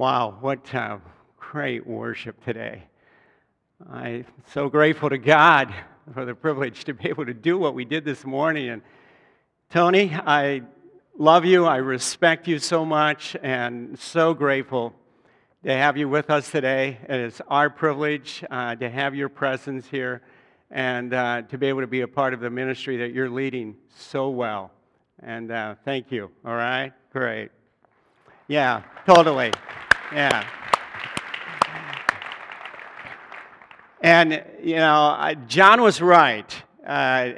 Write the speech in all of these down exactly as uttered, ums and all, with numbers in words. Wow, what uh, great worship today. I'm so grateful to God for the privilege to be able to do what we did this morning. And Tony, I love you. I respect you so much and so grateful to have you with us today. It is our privilege uh, to have your presence here and uh, to be able to be a part of the ministry that you're leading so well. And uh, thank you. All right? Great. Yeah, totally. Yeah. And, you know, I, John was right. Uh,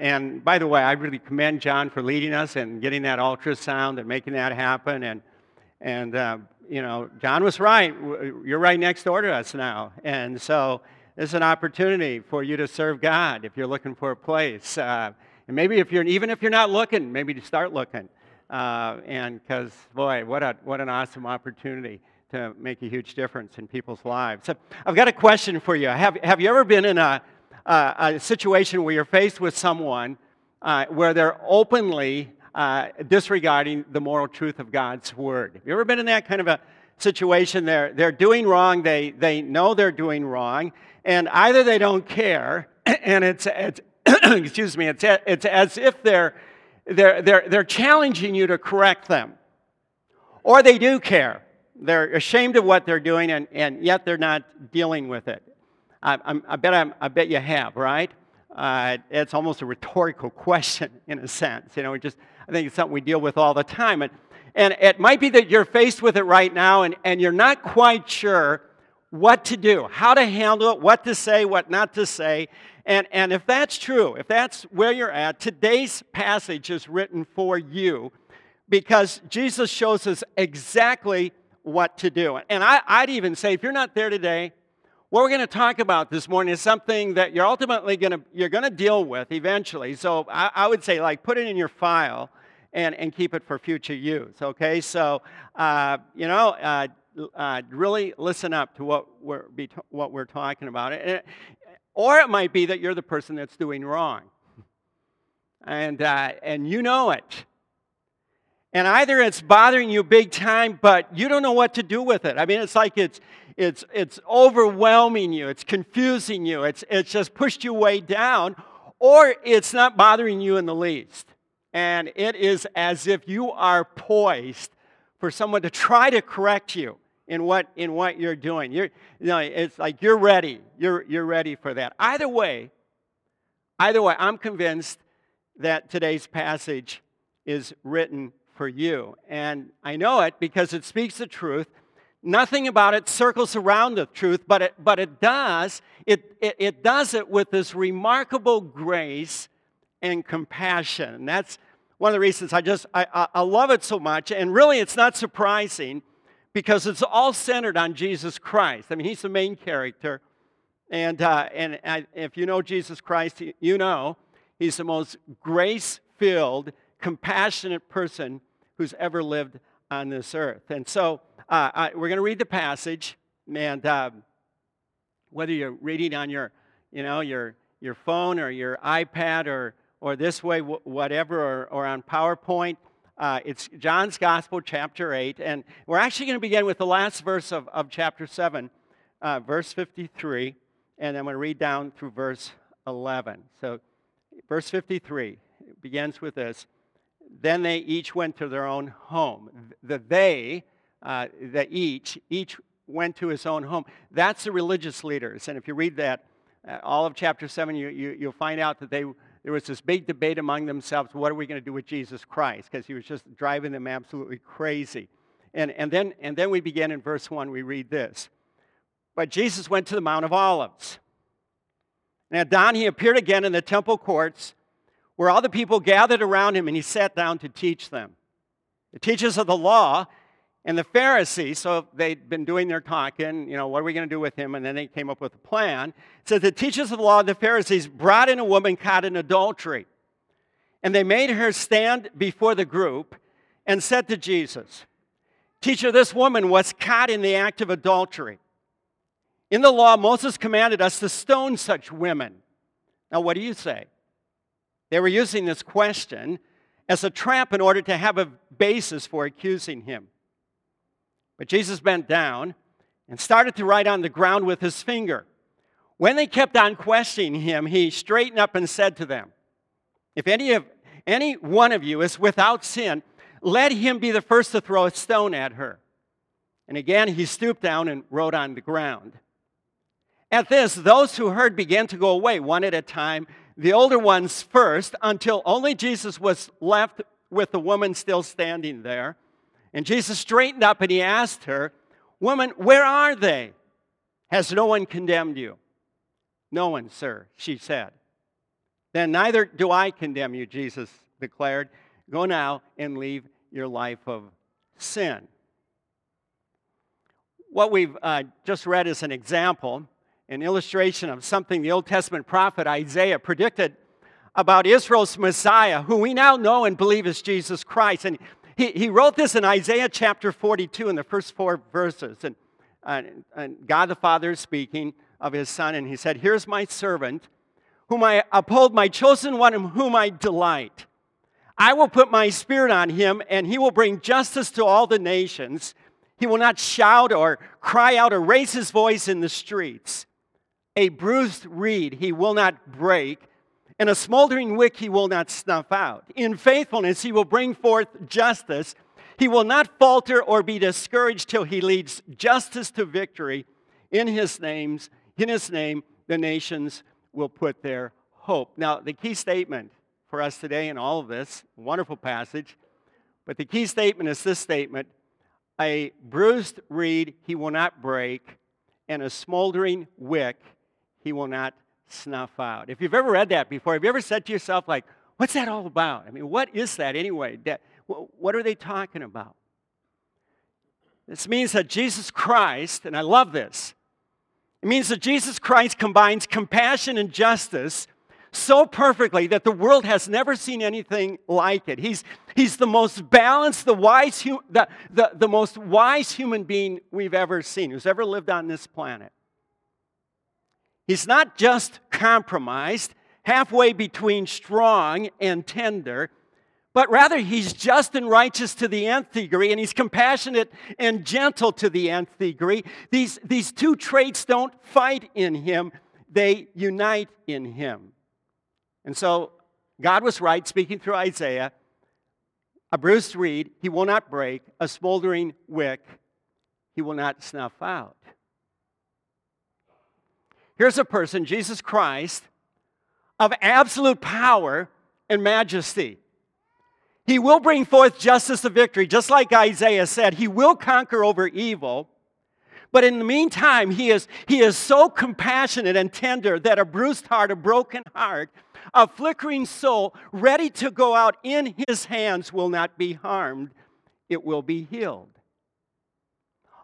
and, by the way, I really commend John for leading us and getting that ultrasound and making that happen. And, and uh, you know, John was right. You're right next door to us now. And so this is an opportunity for you to serve God if you're looking for a place. Uh, and maybe if you're, even if you're not looking, maybe to start looking. Uh, and because, boy, what a what an awesome opportunity to make a huge difference in people's lives. So I've got a question for you. Have Have you ever been in a uh, a situation where you're faced with someone uh, where they're openly uh, disregarding the moral truth of God's word? Have you ever been in that kind of a situation? They're they're doing wrong. They they know they're doing wrong, and either they don't care, and it's it's excuse me, it's it's as if they're They're, they're, they're challenging you to correct them. Or they do care. They're ashamed of what they're doing, and, and yet they're not dealing with it. I, I'm, I, bet I'm, I bet you have, right? Uh, it's almost a rhetorical question, in a sense. You know, it just I think it's something we deal with all the time. And, and it might be that you're faced with it right now, and, and you're not quite sure what to do, how to handle it, what to say, what not to say. And, and if that's true, if that's where you're at, today's passage is written for you because Jesus shows us exactly what to do. And I, I'd even say, if you're not there today, what we're going to talk about this morning is something that you're ultimately going to you're going to deal with eventually. So I, I would say, like, put it in your file and, and keep it for future use, okay? So, uh, you know... Uh, Uh, really listen up to what we're be t- what we're talking about, and it, or it might be that you're the person that's doing wrong, and uh, and you know it. And either it's bothering you big time, but you don't know what to do with it. I mean, it's like it's it's it's overwhelming you, it's confusing you, it's it's just pushed you way down, or it's not bothering you in the least, and it is as if you are poised for someone to try to correct you in what in what you're doing. You're, you know, it's like you're ready. You're you're ready for that. Either way, either way, I'm convinced that today's passage is written for you. And I know it because it speaks the truth. Nothing about it circles around the truth, but it but it does. It it, it does it with this remarkable grace and compassion. And that's one of the reasons I just I, I love it so much. And really, it's not surprising because it's all centered on Jesus Christ. I mean, he's the main character, and uh, and I, if you know Jesus Christ, you know he's the most grace-filled, compassionate person who's ever lived on this earth. And so uh, I, we're going to read the passage, and uh, whether you're reading on your, you know, your your phone or your iPad or or this way, whatever, or, or on PowerPoint. Uh, it's John's Gospel, chapter eight. And we're actually going to begin with the last verse of, of chapter seven, uh, verse fifty-three. And I'm going to read down through verse eleven. So verse fifty-three begins with this. Then they each went to their own home. The they, uh, the each, each went to his own home. That's the religious leaders. And if you read that, uh, all of chapter seven, you, you, you'll find out that they... There was this big debate among themselves, what are we going to do with Jesus Christ? Because he was just driving them absolutely crazy. And, and, then, and then we begin in verse one, we read this. But Jesus went to the Mount of Olives. And at dawn he appeared again in the temple courts, where all the people gathered around him, and he sat down to teach them. The teachers of the law and the Pharisees, so they'd been doing their talking, you know, what are we going to do with him? And then they came up with a plan. It says, the teachers of the law and the Pharisees brought in a woman caught in adultery. And they made her stand before the group and said to Jesus, Teacher, this woman was caught in the act of adultery. In the law, Moses commanded us to stone such women. Now, what do you say? They were using this question as a trap in order to have a basis for accusing him. But Jesus bent down and started to write on the ground with his finger. When they kept on questioning him, he straightened up and said to them, If any of any one of you is without sin, let him be the first to throw a stone at her. And again he stooped down and wrote on the ground. At this, those who heard began to go away one at a time, the older ones first, until only Jesus was left with the woman still standing there. And Jesus straightened up and he asked her, Woman, where are they? Has no one condemned you? No one, sir, she said. Then neither do I condemn you, Jesus declared. Go now and leave your life of sin. What we've uh, just read is an example, an illustration of something the Old Testament prophet Isaiah predicted about Israel's Messiah, who we now know and believe is Jesus Christ. And he, he wrote this in Isaiah chapter forty-two in the first four verses. And, uh, and God the Father is speaking of his Son, and he said, Here's my servant, whom I uphold, my chosen one in whom I delight. I will put my spirit on him, and he will bring justice to all the nations. He will not shout or cry out or raise his voice in the streets. A bruised reed he will not break, and a smoldering wick he will not snuff out. In faithfulness he will bring forth justice. He will not falter or be discouraged till he leads justice to victory. In his name's, in his name, the nations will put their hope. Now, the key statement for us today in all of this, wonderful passage, but the key statement is this statement, a bruised reed he will not break, and a smoldering wick he will not snuff out. If you've ever read that before, have you ever said to yourself, like, what's that all about? I mean, what is that anyway? What are they talking about? This means that Jesus Christ, and I love this, it means that Jesus Christ combines compassion and justice so perfectly that the world has never seen anything like it. He's, he's the most balanced, the, wise, the, the, the most wise human being we've ever seen, who's ever lived on this planet. He's not just compromised, halfway between strong and tender, but rather he's just and righteous to the nth degree, and he's compassionate and gentle to the nth degree. These, these two traits don't fight in him, they unite in him. And so God was right, speaking through Isaiah, a bruised reed he will not break, a smoldering wick he will not snuff out. Here's a person, Jesus Christ, of absolute power and majesty. He will bring forth justice of victory, just like Isaiah said. He will conquer over evil. But in the meantime, he is, he is so compassionate and tender that a bruised heart, a broken heart, a flickering soul ready to go out in his hands will not be harmed. It will be healed.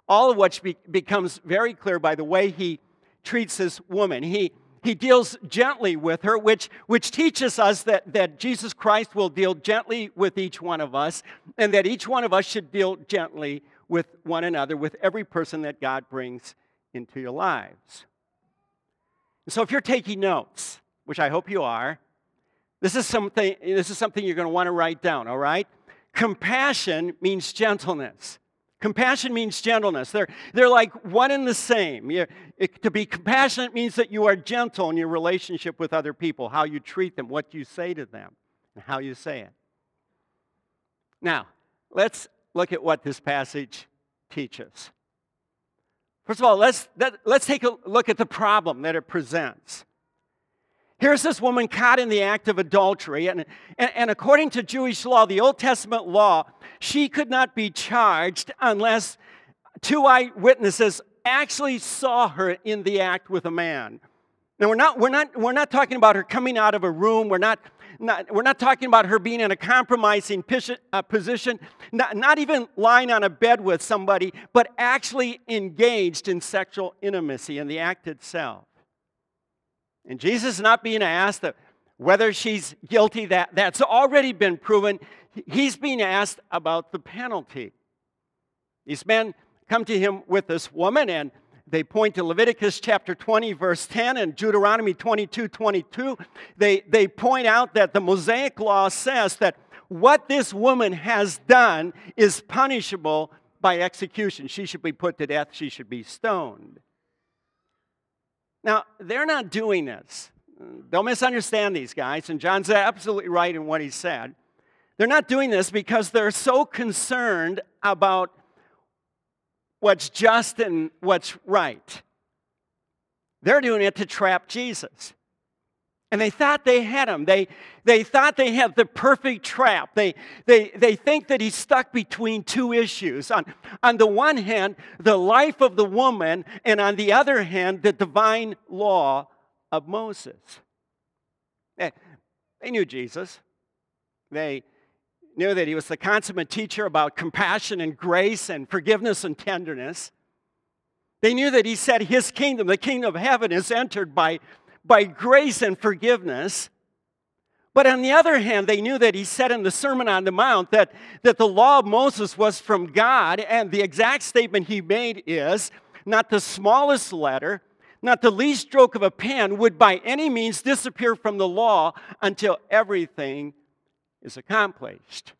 All of which be, becomes very clear by the way he treats this woman. He He deals gently with her, which, which teaches us that, that Jesus Christ will deal gently with each one of us, and that each one of us should deal gently with one another, with every person that God brings into your lives. And so if you're taking notes, which I hope you are, this is something, this is something you're going to want to write down, all right? Compassion means gentleness. Compassion means gentleness. They're, they're like one and the same. You, it, to be compassionate means that you are gentle in your relationship with other people, how you treat them, what you say to them, and how you say it. Now, let's look at what this passage teaches. First of all, let's, let, let's take a look at the problem that it presents. Here's this woman caught in the act of adultery, and, and, and according to Jewish law, the Old Testament law, she could not be charged unless two eyewitnesses actually saw her in the act with a man. Now, we're not, we're not, we're not talking about her coming out of a room. We're not, not, we're not talking about her being in a compromising position, not, not even lying on a bed with somebody, but actually engaged in sexual intimacy in the act itself. And Jesus is not being asked whether she's guilty. That, that's already been proven. He's being asked about the penalty. These men come to him with this woman, and they point to Leviticus chapter twenty, verse ten, and Deuteronomy twenty-two, twenty-two. They, they point out that the Mosaic law says that what this woman has done is punishable by execution. She should be put to death. She should be stoned. Now, they're not doing this. Don't misunderstand these guys. And John's absolutely right in what he said. They're not doing this because they're so concerned about what's just and what's right. They're doing it to trap Jesus. And they thought they had him. They, they thought they had the perfect trap. They, they, they think that he's stuck between two issues. On, on the one hand, the life of the woman, and on the other hand, the divine law of Moses. They, they knew Jesus. They knew that he was the consummate teacher about compassion and grace and forgiveness and tenderness. They knew that he said his kingdom, the kingdom of heaven, is entered by, by grace and forgiveness. But on the other hand, they knew that he said in the Sermon on the Mount that, that the law of Moses was from God, and the exact statement he made is, not the smallest letter, not the least stroke of a pen would by any means disappear from the law until everything is accomplished.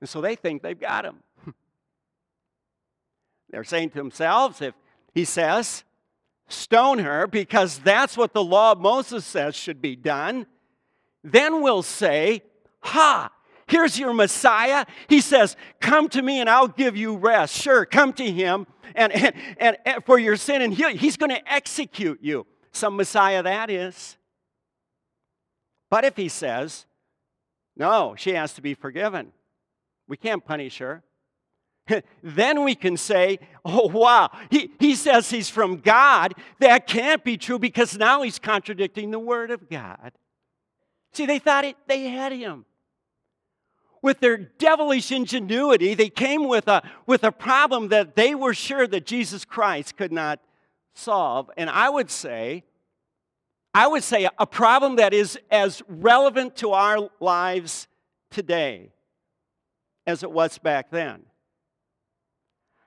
And so they think they've got him. They're saying to themselves, if he says, stone her, because that's what the law of Moses says should be done, then we'll say, ha, here's your Messiah. He says, come to me and I'll give you rest. Sure, come to him and, and, and, and for your sin, and he, he's going to execute you. Some Messiah that is. But if he says, no, she has to be forgiven, we can't punish her, then we can say, oh, wow, he, he says he's from God. That can't be true because now he's contradicting the Word of God. See, they thought it, they had him. With their devilish ingenuity, they came with a, with a problem that they were sure that Jesus Christ could not solve. And I would say, I would say a problem that is as relevant to our lives today as it was back then.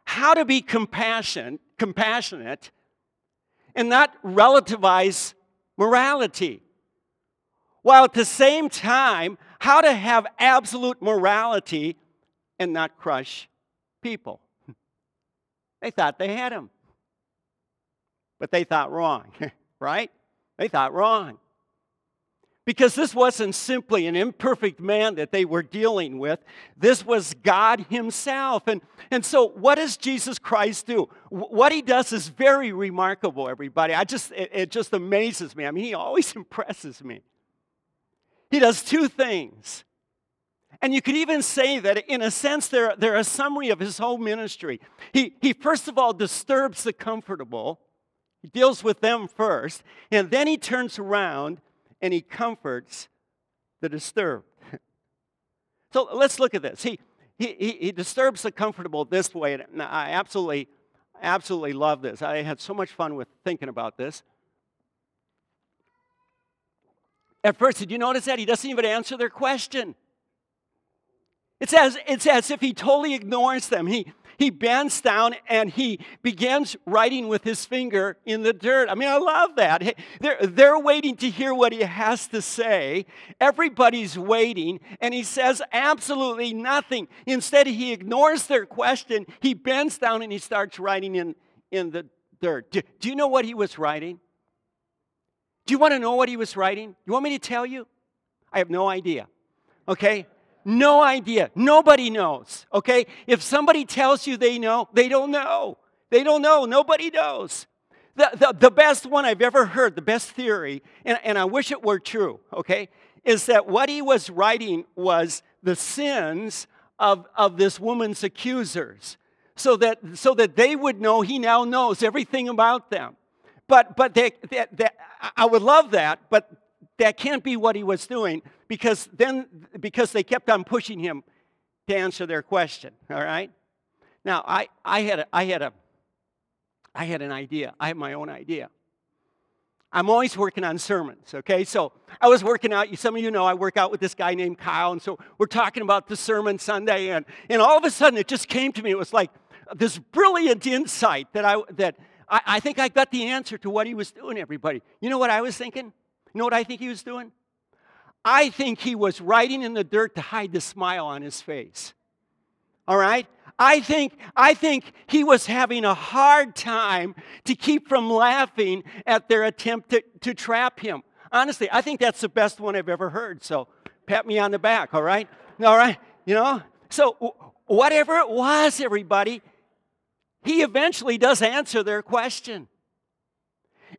How to be compassion, compassionate and not relativize morality, while at the same time, how to have absolute morality and not crush people. They thought they had him, but they thought wrong, right? They thought wrong. Because this wasn't simply an imperfect man that they were dealing with. This was God himself. And, and so what does Jesus Christ do? What he does is very remarkable, everybody. I just it, it just amazes me. I mean, he always impresses me. He does two things. And you could even say that, in a sense, they're, they're a summary of his whole ministry. He, he, first of all, disturbs the comfortable. He deals with them first. And then he turns around and he comforts the disturbed. So let's look at this. He, he, he disturbs the comfortable this way. And I absolutely, absolutely love this. I had so much fun with thinking about this. At first, did you notice that? He doesn't even answer their question. It's as, it's as if he totally ignores them. He, he bends down and he begins writing with his finger in the dirt. I mean, I love that. They're, they're waiting to hear what he has to say. Everybody's waiting, and he says absolutely nothing. Instead, he ignores their question. He bends down and he starts writing in, in the dirt. Do, do you know what he was writing? Do you want to know what he was writing? You want me to tell you? I have no idea. Okay? No idea. Nobody knows, okay? If somebody tells you they know, they don't know. They don't know. Nobody knows. The, the, the best one I've ever heard, the best theory, and, and I wish it were true, okay, is that what he was writing was the sins of, of this woman's accusers, so that, so that they would know he now knows everything about them. But, but they, they, they, I would love that, but that can't be what he was doing, because then because they kept on pushing him to answer their question. All right. Now I, I had a, I had a I had an idea. I had my own idea. I'm always working on sermons. Okay, so I was working out. Some of you know I work out with this guy named Kyle, and so we're talking about the sermon Sunday, and and all of a sudden it just came to me. It was like this brilliant insight that I that I, I think I got the answer to what he was doing. Everybody, you know what I was thinking? You know what I think he was doing? I think he was writing in the dirt to hide the smile on his face. All right? I think, I think he was having a hard time to keep from laughing at their attempt to, to trap him. Honestly, I think that's the best one I've ever heard. So pat me on the back, all right? All right? You know? So whatever it was, everybody, he eventually does answer their question.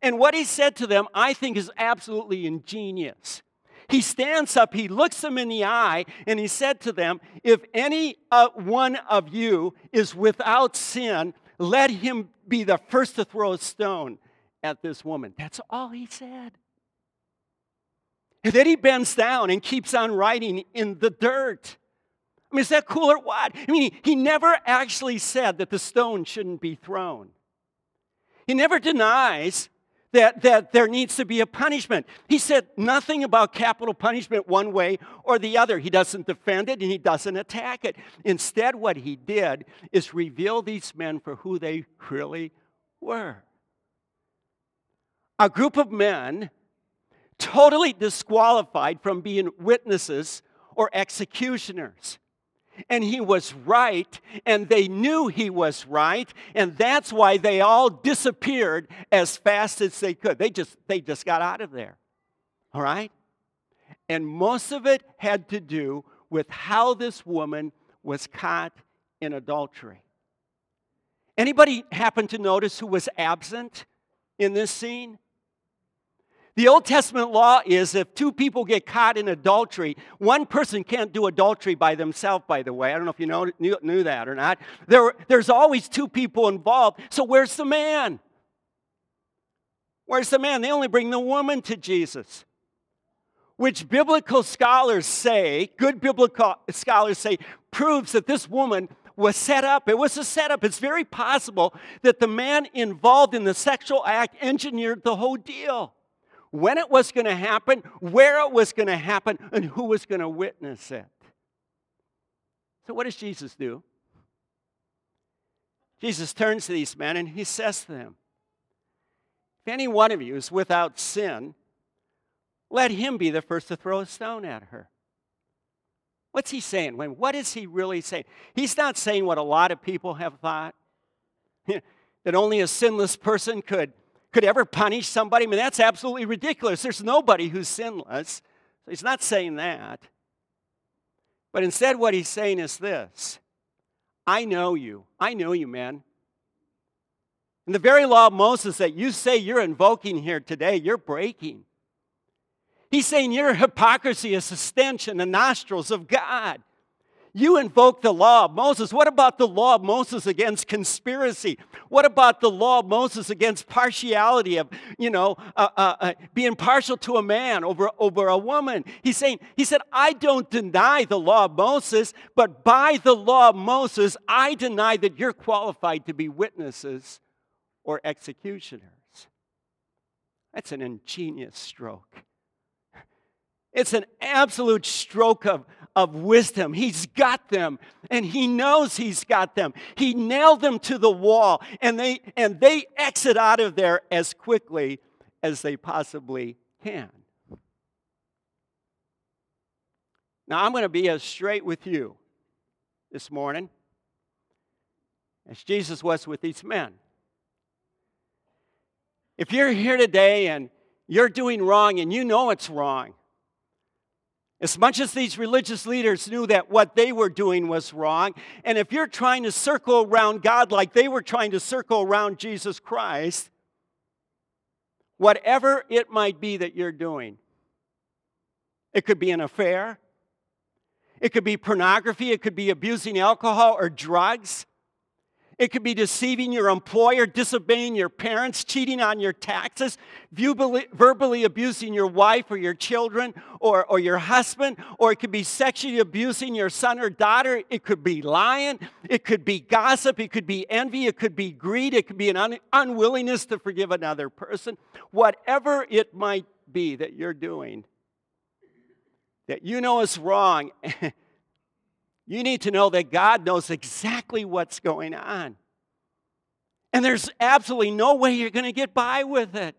And what he said to them, I think, is absolutely ingenious. He stands up, he looks them in the eye, and he said to them, if any uh, one of you is without sin, let him be the first to throw a stone at this woman. That's all he said. And then he bends down and keeps on writing in the dirt. I mean, is that cool or what? I mean, he, he never actually said that the stone shouldn't be thrown. He never denies that, that there needs to be a punishment. He said nothing about capital punishment one way or the other. He doesn't defend it and he doesn't attack it. Instead, what he did is reveal these men for who they really were. A group of men totally disqualified from being witnesses or executioners. And he was right, and they knew he was right, and that's why they all disappeared as fast as they could. They just they just got out of there, all right? And most of it had to do with how this woman was caught in adultery. Anybody happen to notice who was absent in this scene? The Old Testament law is if two people get caught in adultery, one person can't do adultery by themselves, by the way. I don't know if you know, knew, knew that or not. There were, there's always two people involved. So where's the man? Where's the man? They only bring the woman to Jesus, which biblical scholars say, good biblical scholars say, proves that this woman was set up. It was a setup. It's very possible that the man involved in the sexual act engineered the whole deal. When it was going to happen, where it was going to happen, and who was going to witness it. So what does Jesus do? Jesus turns to these men and he says to them, if any one of you is without sin, let him be the first to throw a stone at her. What's he saying? What is he really saying? He's not saying what a lot of people have thought, that only a sinless person could could ever punish somebody. I mean, that's absolutely ridiculous. There's nobody who's sinless. So he's not saying that. But instead, what he's saying is this. I know you. I know you, man. And the very law of Moses that you say you're invoking here today, you're breaking. He's saying your hypocrisy is a stench in the nostrils of God. You invoke the law of Moses. What about the law of Moses against conspiracy? What about the law of Moses against partiality of, you know, uh, uh, uh, being partial to a man over, over a woman? He's saying, he said, I don't deny the law of Moses, but by the law of Moses, I deny that you're qualified to be witnesses or executioners. That's an ingenious stroke. It's an absolute stroke of, of wisdom. He's got them, and he knows he's got them. He nailed them to the wall, and they and they exit out of there as quickly as they possibly can. Now, I'm going to be as straight with you this morning as Jesus was with these men. If you're here today and you're doing wrong and you know it's wrong, as much as these religious leaders knew that what they were doing was wrong, and if you're trying to circle around God like they were trying to circle around Jesus Christ, whatever it might be that you're doing, it could be an affair, it could be pornography, it could be abusing alcohol or drugs, it could be deceiving your employer, disobeying your parents, cheating on your taxes, verbally abusing your wife or your children or, or your husband, or it could be sexually abusing your son or daughter. It could be lying. It could be gossip. It could be envy. It could be greed. It could be an un- unwillingness to forgive another person. Whatever it might be that you're doing that you know is wrong, you need to know that God knows exactly what's going on. And there's absolutely no way you're going to get by with it.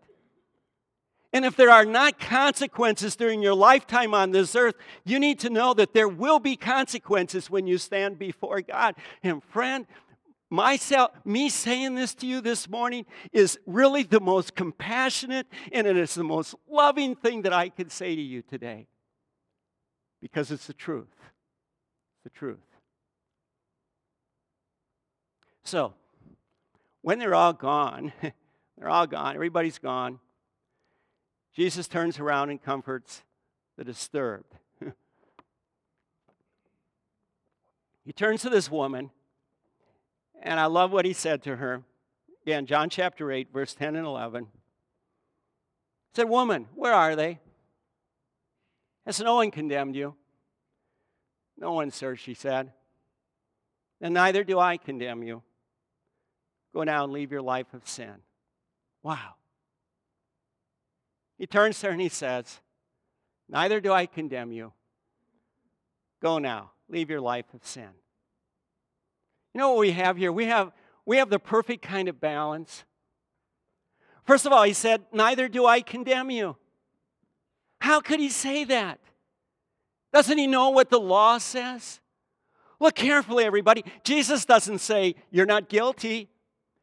And if there are not consequences during your lifetime on this earth, you need to know that there will be consequences when you stand before God. And friend, myself, me saying this to you this morning is really the most compassionate and it is the most loving thing that I could say to you today. Because it's the truth. The truth. So, when they're all gone, they're all gone, everybody's gone, Jesus turns around and comforts the disturbed. He turns to this woman, and I love what he said to her. Again, John chapter eight, verse ten and eleven. He said, "Woman, where are they? Has no one condemned you?" "No one, sir," she said. "And neither do I condemn you. Go now and leave your life of sin." Wow. He turns to her and he says, "Neither do I condemn you. Go now, leave your life of sin." You know what we have here? We have, we have the perfect kind of balance. First of all, he said, "Neither do I condemn you." How could he say that? Doesn't he know what the law says? Look carefully, everybody. Jesus doesn't say, "You're not guilty."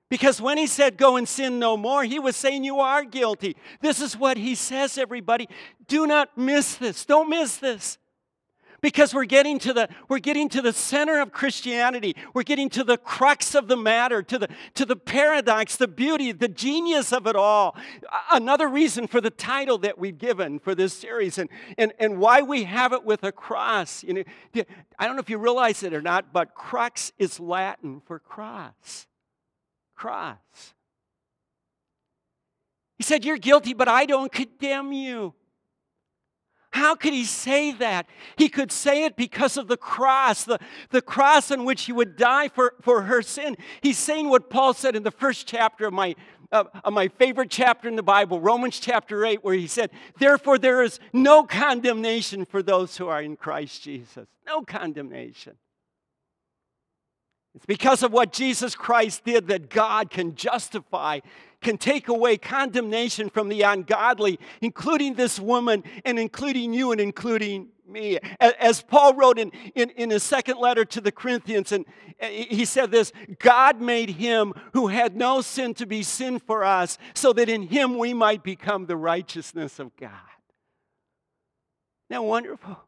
Because when he said, "Go and sin no more," he was saying, "You are guilty." This is what he says, everybody. Do not miss this. Don't miss this. Because we're getting to the, we're getting to the center of Christianity. We're getting to the crux of the matter, to the, to the paradox, the beauty, the genius of it all. Another reason for the title that we've given for this series and, and, and why we have it with a cross. You know, I don't know if you realize it or not, but crux is Latin for cross. Cross. He said, "You're guilty, but I don't condemn you." How could he say that? He could say it because of the cross, the, the cross on which he would die for, for her sin. He's saying what Paul said in the first chapter of my, uh, of my favorite chapter in the Bible, Romans chapter eight, where he said, "Therefore there is no condemnation for those who are in Christ Jesus." No condemnation. It's because of what Jesus Christ did that God can justify, can take away condemnation from the ungodly, including this woman and including you and including me. As Paul wrote in, in, in his second letter to the Corinthians, and he said this, "God made him who had no sin to be sin for us, so that in him we might become the righteousness of God." Isn't that wonderful?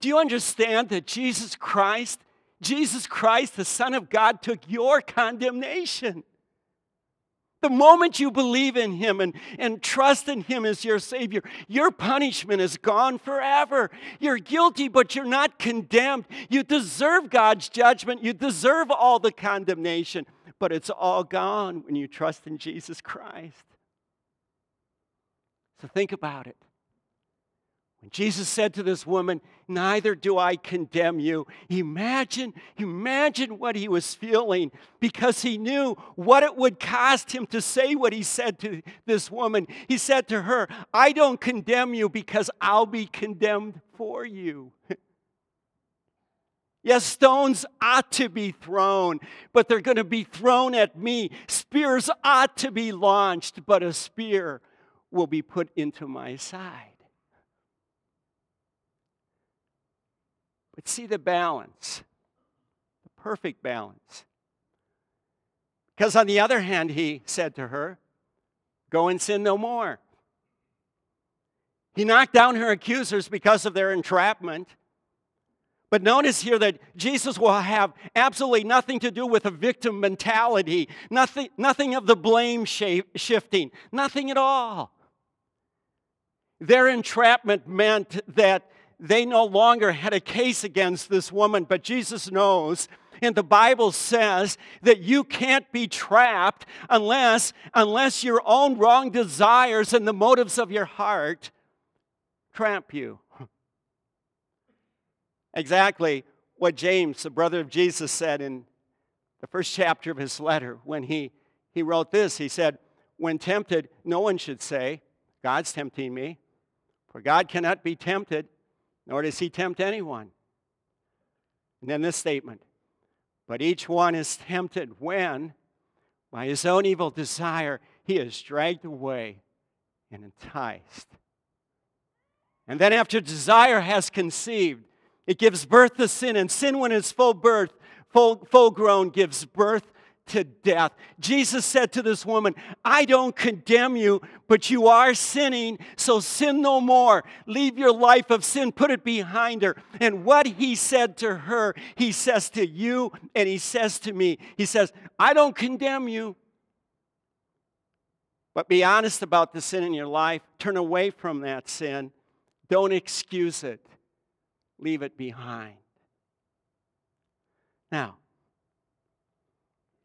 Do you understand that Jesus Christ, Jesus Christ, the Son of God, took your condemnation? The moment you believe in Him and, and trust in Him as your Savior, your punishment is gone forever. You're guilty, but you're not condemned. You deserve God's judgment. You deserve all the condemnation, but it's all gone when you trust in Jesus Christ. So think about it. When Jesus said to this woman, "Neither do I condemn you," imagine, imagine what he was feeling, because he knew what it would cost him to say what he said to this woman. He said to her, "I don't condemn you because I'll be condemned for you." Yes, stones ought to be thrown, but they're going to be thrown at me. Spears ought to be launched, but a spear will be put into my side. But see the balance, the perfect balance. Because on the other hand, he said to her, "Go and sin no more." He knocked down her accusers because of their entrapment. But notice here that Jesus will have absolutely nothing to do with a victim mentality, nothing, nothing of the blame shifting, nothing at all. Their entrapment meant that they no longer had a case against this woman, but Jesus knows, and the Bible says that you can't be trapped unless, unless your own wrong desires and the motives of your heart trap you. Exactly what James, the brother of Jesus, said in the first chapter of his letter when he, he wrote this. He said, "When tempted, no one should say, 'God's tempting me,' for God cannot be tempted, nor does he tempt anyone." And then this statement, "But each one is tempted when, by his own evil desire, he is dragged away and enticed. And then after desire has conceived, it gives birth to sin. And sin, when it's full birth, full, full grown, gives birth to death. Jesus said to this woman, I don't condemn you, but you are sinning, so sin no more. Leave your life of sin, put it behind her. And what he said to her, he says to you, and he says to me, he says, I don't condemn you, but be honest about the sin in your life. Turn away from that sin. Don't excuse it. Leave it behind. Now,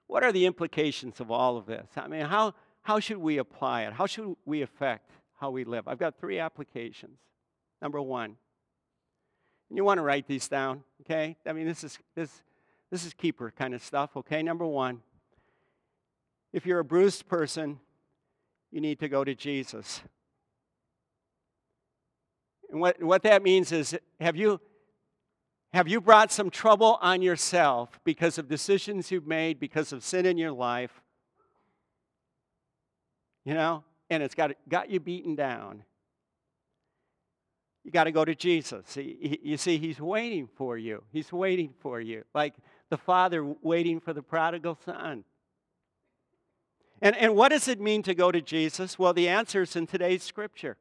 what are the implications of all of this? I mean, how, how should we apply it? How should we affect how we live? I've got three applications. Number one, and you want to write these down, okay? I mean, this is this this is keeper kind of stuff, okay? Number one, if you're a bruised person, you need to go to Jesus. And what, what that means is, have you... Have you brought some trouble on yourself because of decisions you've made, because of sin in your life? You know, and it's got got you beaten down. You got to go to Jesus. You see, he's waiting for you. He's waiting for you, like the father waiting for the prodigal son. And, and what does it mean to go to Jesus? Well, the answer is in today's scripture.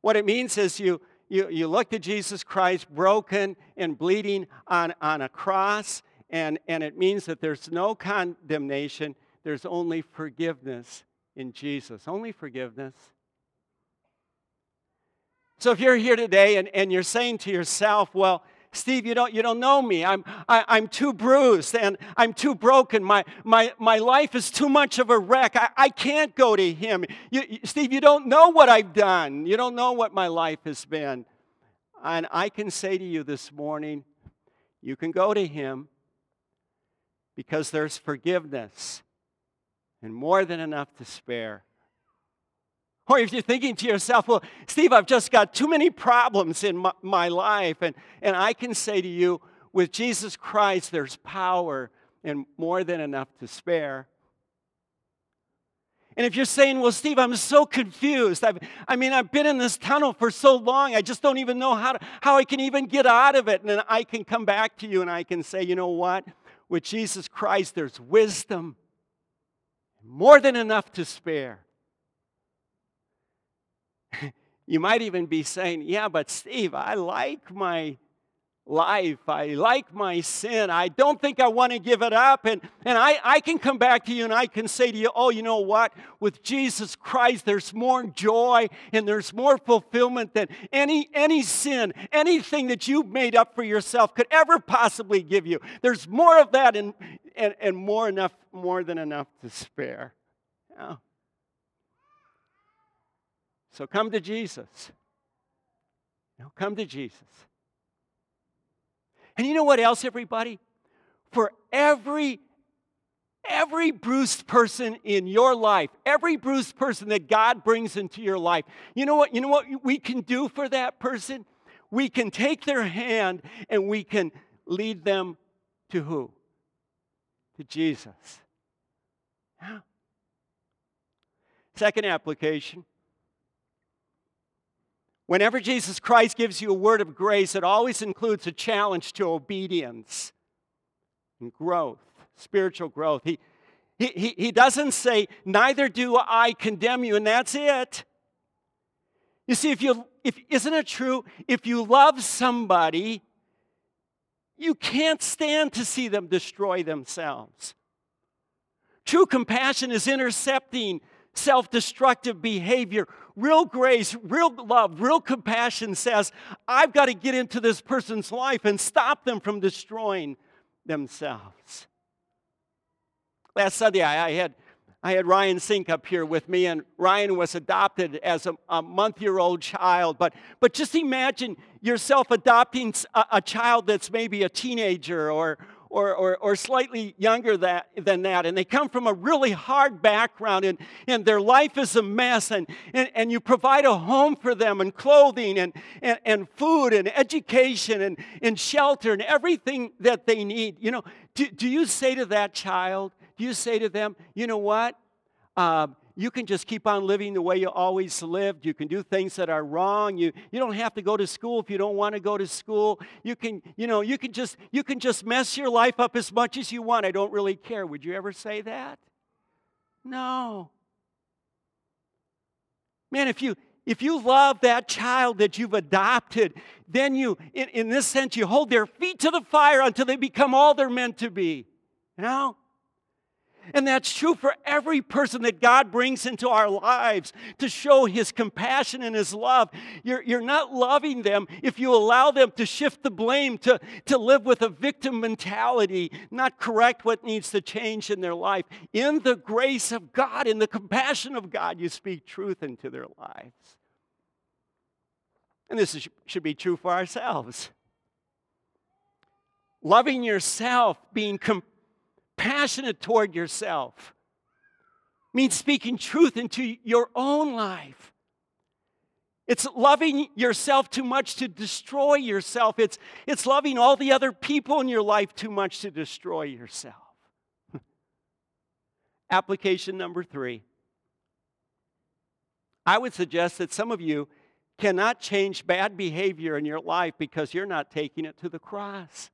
What it means is you... You, you look to Jesus Christ broken and bleeding on, on a cross, and, and it means that there's no condemnation. There's only forgiveness in Jesus. Only forgiveness. So if you're here today and, and you're saying to yourself, well, Steve, you don't you don't know me. I'm I, I'm too bruised and I'm too broken. My my my life is too much of a wreck. I, I can't go to him. You, you, Steve, you don't know what I've done. You don't know what my life has been. And I can say to you this morning, you can go to him because there's forgiveness and more than enough to spare. Or if you're thinking to yourself, well, Steve, I've just got too many problems in my, my life. And, and I can say to you, with Jesus Christ, there's power and more than enough to spare. And if you're saying, well, Steve, I'm so confused. I've, I mean, I've been in this tunnel for so long. I just don't even know how, to, how I can even get out of it. And then I can come back to you and I can say, you know what? With Jesus Christ, there's wisdom, more than enough to spare. You might even be saying, yeah, but Steve, I like my life. I like my sin. I don't think I want to give it up. And, and I, I can come back to you and I can say to you, oh, you know what? With Jesus Christ, there's more joy and there's more fulfillment than any, any sin, anything that you've made up for yourself could ever possibly give you. There's more of that and, and, and more, enough, more than enough to spare. Yeah. So come to Jesus. Now come to Jesus. And you know what else, everybody? For every, every bruised person in your life, every bruised person that God brings into your life, you know what, you know what we can do for that person? We can take their hand and we can lead them to who? To Jesus. Yeah. Second application. Whenever Jesus Christ gives you a word of grace, it always includes a challenge to obedience and growth, spiritual growth. He, he, he doesn't say, neither do I condemn you, and that's it. You see, if you if isn't it true? If you love somebody, you can't stand to see them destroy themselves. True compassion is intercepting self-destructive behavior. Real grace, real love, real compassion says, I've got to get into this person's life and stop them from destroying themselves. Last Sunday, I had I had Ryan Sink up here with me, and Ryan was adopted as a, a month-year-old child. But, but just imagine yourself adopting a, a child that's maybe a teenager or Or, or, or slightly younger that, than that, and they come from a really hard background, and, and their life is a mess, and, and, and you provide a home for them, and clothing, and, and, and food, and education, and, and shelter, and everything that they need. You know, do, do you say to that child, do you say to them, you know what, Um, you can just keep on living the way you always lived. You can do things that are wrong. You you don't have to go to school if you don't want to go to school. You can, you know, you can just you can just mess your life up as much as you want. I don't really care. Would you ever say that? No. Man, if you if you love that child that you've adopted, then you, in, in this sense, you hold their feet to the fire until they become all they're meant to be. You know? And that's true for every person that God brings into our lives to show His compassion and His love. You're, you're not loving them if you allow them to shift the blame, to, to live with a victim mentality, not correct what needs to change in their life. In the grace of God, in the compassion of God, you speak truth into their lives. And this is, should be true for ourselves. Loving yourself, being compassionate, passionate toward yourself means speaking truth into your own life. It's loving yourself too much to destroy yourself. It's, it's loving all the other people in your life too much to destroy yourself. Application number three. I would suggest that some of you cannot change bad behavior in your life because you're not taking it to the cross.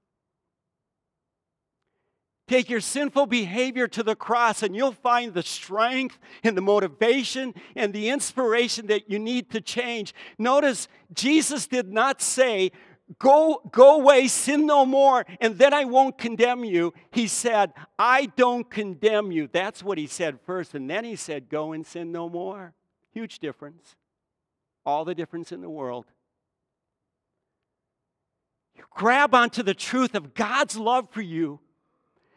Take your sinful behavior to the cross, and you'll find the strength and the motivation and the inspiration that you need to change. Notice, Jesus did not say, go, go away, sin no more, and then I won't condemn you. He said, I don't condemn you. That's what He said first, and then He said, go and sin no more. Huge difference. All the difference in the world. You grab onto the truth of God's love for you.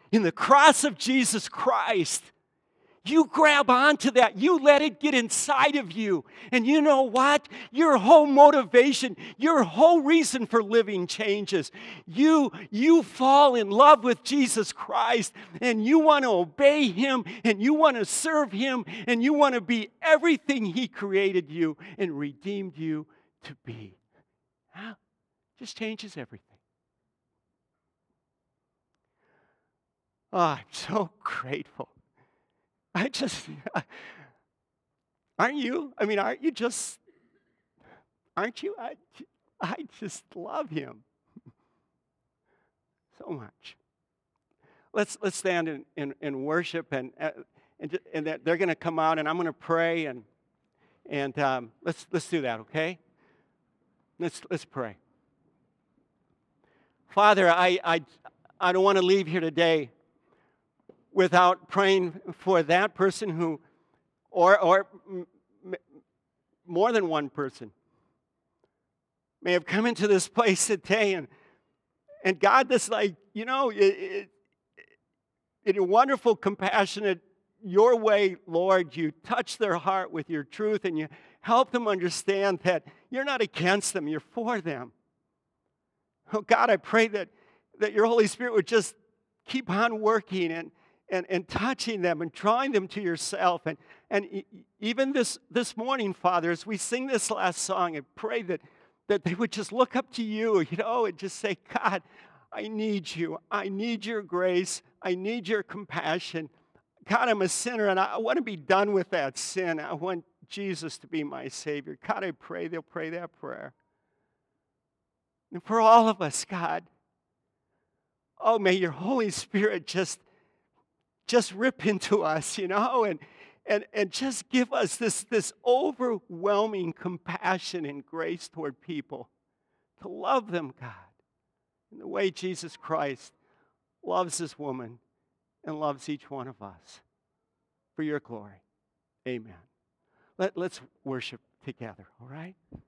In the cross of Jesus Christ, you grab onto that. You let it get inside of you. And you know what? Your whole motivation, your whole reason for living changes. You, you fall in love with Jesus Christ, and you want to obey Him, and you want to serve Him, and you want to be everything He created you and redeemed you to be. Huh? Just changes everything. Oh, I'm so grateful. I just, aren't you? I mean, aren't you just, aren't you? I, I just love Him so much. Let's let's stand in, in, in worship, and and and they're going to come out, and I'm going to pray, and and um, let's let's do that, okay? Let's let's pray. Father, I I I don't want to leave here today without praying for that person who, or or m- m- more than one person, may have come into this place today, and and God, this like, you know, it, it, in a wonderful, compassionate, your way, Lord, you touch their heart with your truth, and you help them understand that you're not against them, you're for them. Oh God, I pray that, that your Holy Spirit would just keep on working, and And, and touching them and drawing them to yourself. And, and even this, this morning, Father, as we sing this last song, I pray that, that they would just look up to you, you know, and just say, God, I need you. I need your grace. I need your compassion. God, I'm a sinner, and I want to be done with that sin. I want Jesus to be my Savior. God, I pray they'll pray that prayer. And for all of us, God, oh, may your Holy Spirit just Just rip into us, you know, and and and just give us this, this overwhelming compassion and grace toward people, to love them, God, in the way Jesus Christ loves this woman and loves each one of us, for your glory. Amen. Let, let's worship together, all right?